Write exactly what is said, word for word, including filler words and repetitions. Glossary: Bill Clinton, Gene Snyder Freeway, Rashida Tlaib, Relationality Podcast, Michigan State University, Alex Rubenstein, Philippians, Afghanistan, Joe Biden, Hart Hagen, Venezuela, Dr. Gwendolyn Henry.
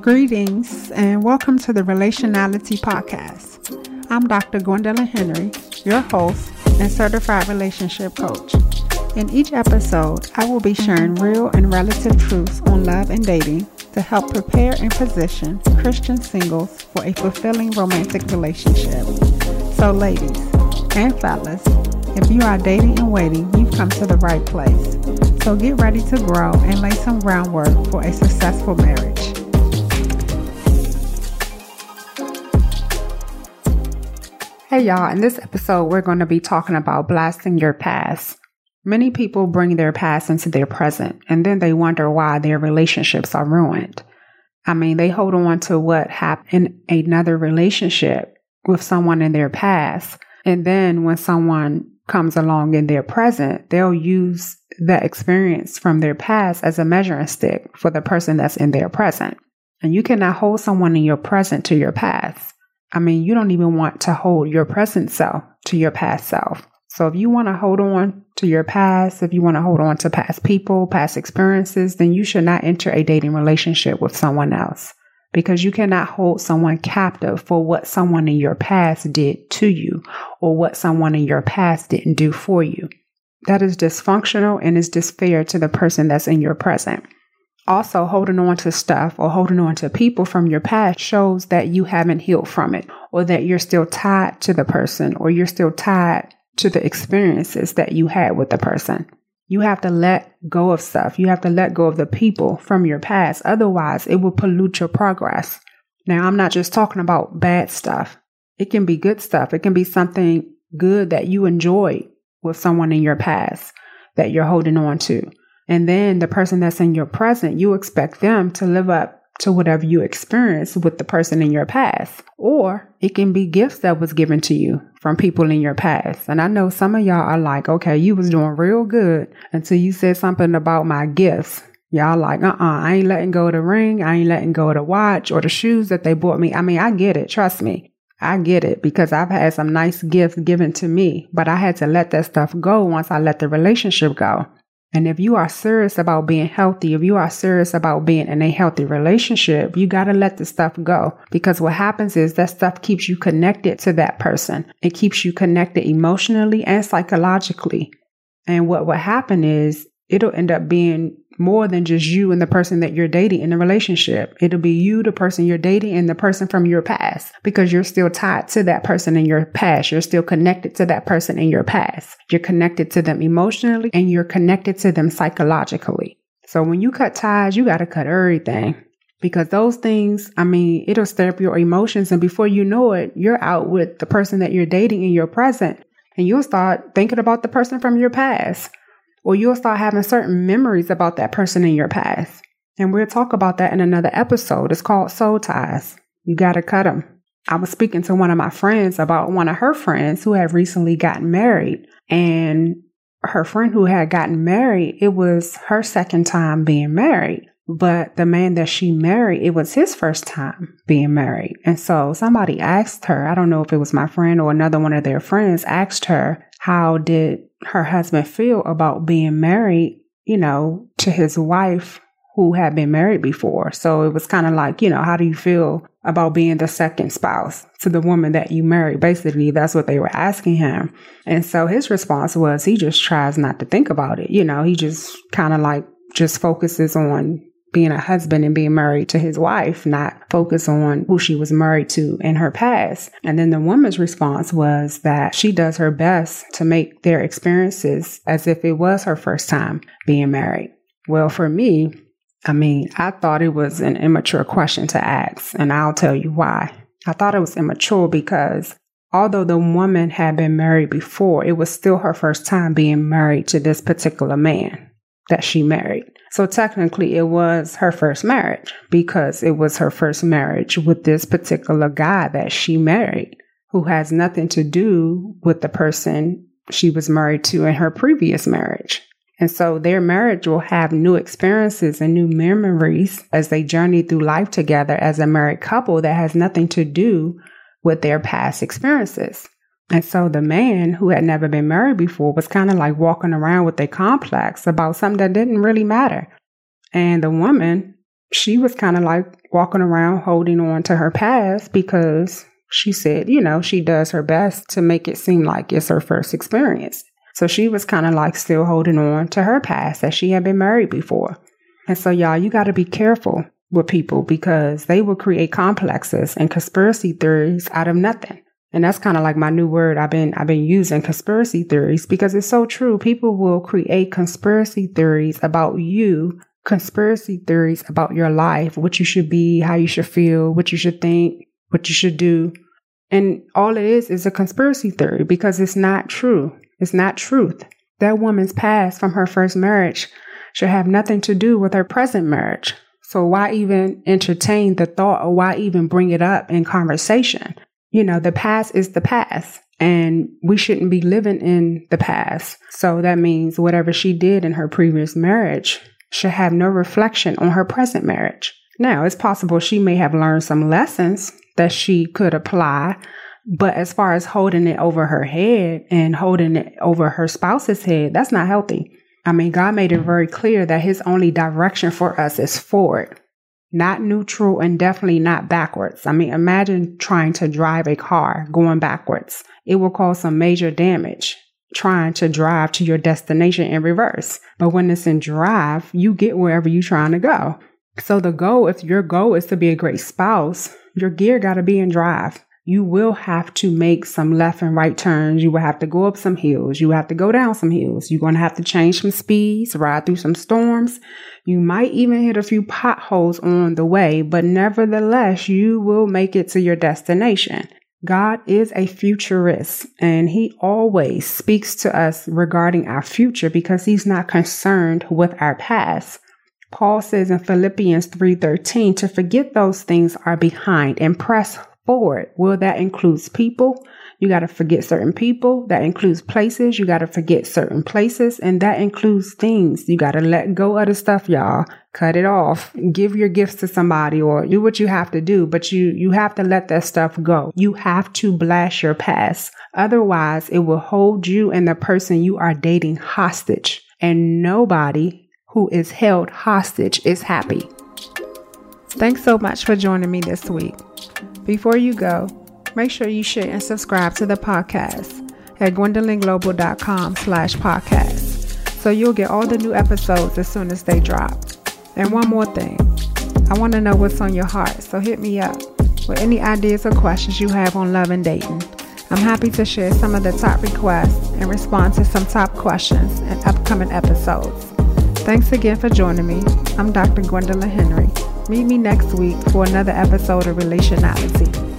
Greetings and welcome to the Relationality Podcast. I'm Doctor Gwendolyn Henry, your host and certified relationship coach. In each episode, I will be sharing real and relative truths on love and dating to help prepare and position Christian singles for a fulfilling romantic relationship. So ladies and fellas, if you are dating and waiting, you've come to the right place. So get ready to grow and lay some groundwork for a successful marriage. Hey y'all, in this episode, we're going to be talking about blasting your past. Many people bring their past into their present, and then they wonder why their relationships are ruined. I mean, they hold on to what happened in another relationship with someone in their past, and then when someone comes along in their present, they'll use that experience from their past as a measuring stick for the person that's in their present. And you cannot hold someone in your present to your past. I mean, you don't even want to hold your present self to your past self. So if you want to hold on to your past, if you want to hold on to past people, past experiences, then you should not enter a dating relationship with someone else, because you cannot hold someone captive for what someone in your past did to you or what someone in your past didn't do for you. That is dysfunctional and is unfair to the person that's in your present. Also, holding on to stuff or holding on to people from your past shows that you haven't healed from it, or that you're still tied to the person, or you're still tied to the experiences that you had with the person. You have to let go of stuff. You have to let go of the people from your past. Otherwise, it will pollute your progress. Now, I'm not just talking about bad stuff. It can be good stuff. It can be something good that you enjoyed with someone in your past that you're holding on to. And then the person that's in your present, you expect them to live up to whatever you experienced with the person in your past. Or it can be gifts that was given to you from people in your past. And I know some of y'all are like, okay, you was doing real good until you said something about my gifts. Y'all like, uh-uh, I ain't letting go of the ring. I ain't letting go of the watch or the shoes that they bought me. I mean, I get it. Trust me. I get it, because I've had some nice gifts given to me, but I had to let that stuff go once I let the relationship go. And if you are serious about being healthy, if you are serious about being in a healthy relationship, you got to let the stuff go, because what happens is that stuff keeps you connected to that person. It keeps you connected emotionally and psychologically. And what will happen is it'll end up being more than just you and the person that you're dating in the relationship. It'll be you, the person you're dating, and the person from your past, because you're still tied to that person in your past. You're still connected to that person in your past. You're connected to them emotionally and you're connected to them psychologically. So when you cut ties, you got to cut everything, because those things, I mean, it'll stir up your emotions. And before you know it, you're out with the person that you're dating in your present, and you'll start thinking about the person from your past. Or you'll start having certain memories about that person in your past. And we'll talk about that in another episode. It's called soul ties. You got to cut them. I was speaking to one of my friends about one of her friends who had recently gotten married. And her friend who had gotten married, it was her second time being married. But the man that she married, it was his first time being married. And so somebody asked her, I don't know if it was my friend or another one of their friends, asked her, how did her husband feel about being married, you know, to his wife who had been married before? So it was kind of like, you know, how do you feel about being the second spouse to the woman that you married? Basically, that's what they were asking him. And so his response was, he just tries not to think about it. You know, he just kind of like just focuses on being a husband and being married to his wife, not focus on who she was married to in her past. And then the woman's response was that she does her best to make their experiences as if it was her first time being married. Well, for me, I mean, I thought it was an immature question to ask, and I'll tell you why. I thought it was immature because although the woman had been married before, it was still her first time being married to this particular man that she married. So technically it was her first marriage, because it was her first marriage with this particular guy that she married, who has nothing to do with the person she was married to in her previous marriage. And so their marriage will have new experiences and new memories as they journey through life together as a married couple that has nothing to do with their past experiences. And so the man who had never been married before was kind of like walking around with a complex about something that didn't really matter. And the woman, she was kind of like walking around holding on to her past because she said, you know, she does her best to make it seem like it's her first experience. So she was kind of like still holding on to her past that she had been married before. And so, y'all, you got to be careful with people because they will create complexes and conspiracy theories out of nothing. And that's kind of like my new word I've been I've been using, conspiracy theories, because it's so true. People will create conspiracy theories about you, conspiracy theories about your life, what you should be, how you should feel, what you should think, what you should do. And all it is is a conspiracy theory because it's not true. It's not truth. That woman's past from her first marriage should have nothing to do with her present marriage. So why even entertain the thought, or why even bring it up in conversation? You know, the past is the past, and we shouldn't be living in the past. So that means whatever she did in her previous marriage should have no reflection on her present marriage. Now, it's possible she may have learned some lessons that she could apply, but as far as holding it over her head and holding it over her spouse's head, that's not healthy. I mean, God made it very clear that His only direction for us is forward. Not neutral and definitely not backwards. I mean, imagine trying to drive a car going backwards. It will cause some major damage trying to drive to your destination in reverse. But when it's in drive, you get wherever you're trying to go. So the goal, if your goal is to be a great spouse, your gear got to be in drive. You will have to make some left and right turns. You will have to go up some hills. You will have to go down some hills. You're going to have to change some speeds, ride through some storms. You might even hit a few potholes on the way, but nevertheless, you will make it to your destination. God is a futurist, and He always speaks to us regarding our future because He's not concerned with our past. Paul says in Philippians three thirteen to forget those things are behind and press forward. Well, that includes people. You got to forget certain people. That includes places. You got to forget certain places. And that includes things. You got to let go of the stuff, y'all. Cut it off. Give your gifts to somebody or do what you have to do. But you, you have to let that stuff go. You have to blast your past. Otherwise, it will hold you and the person you are dating hostage. And nobody who is held hostage is happy. Thanks so much for joining me this week. Before you go, make sure you share and subscribe to the podcast at gwendolyn global dot com slash podcast so you'll get all the new episodes as soon as they drop. And one more thing, I want to know what's on your heart, so hit me up with any ideas or questions you have on love and dating. I'm happy to share some of the top requests and respond to some top questions in upcoming episodes. Thanks again for joining me. I'm Doctor Gwendolyn Henry. Meet me next week for another episode of Relationality.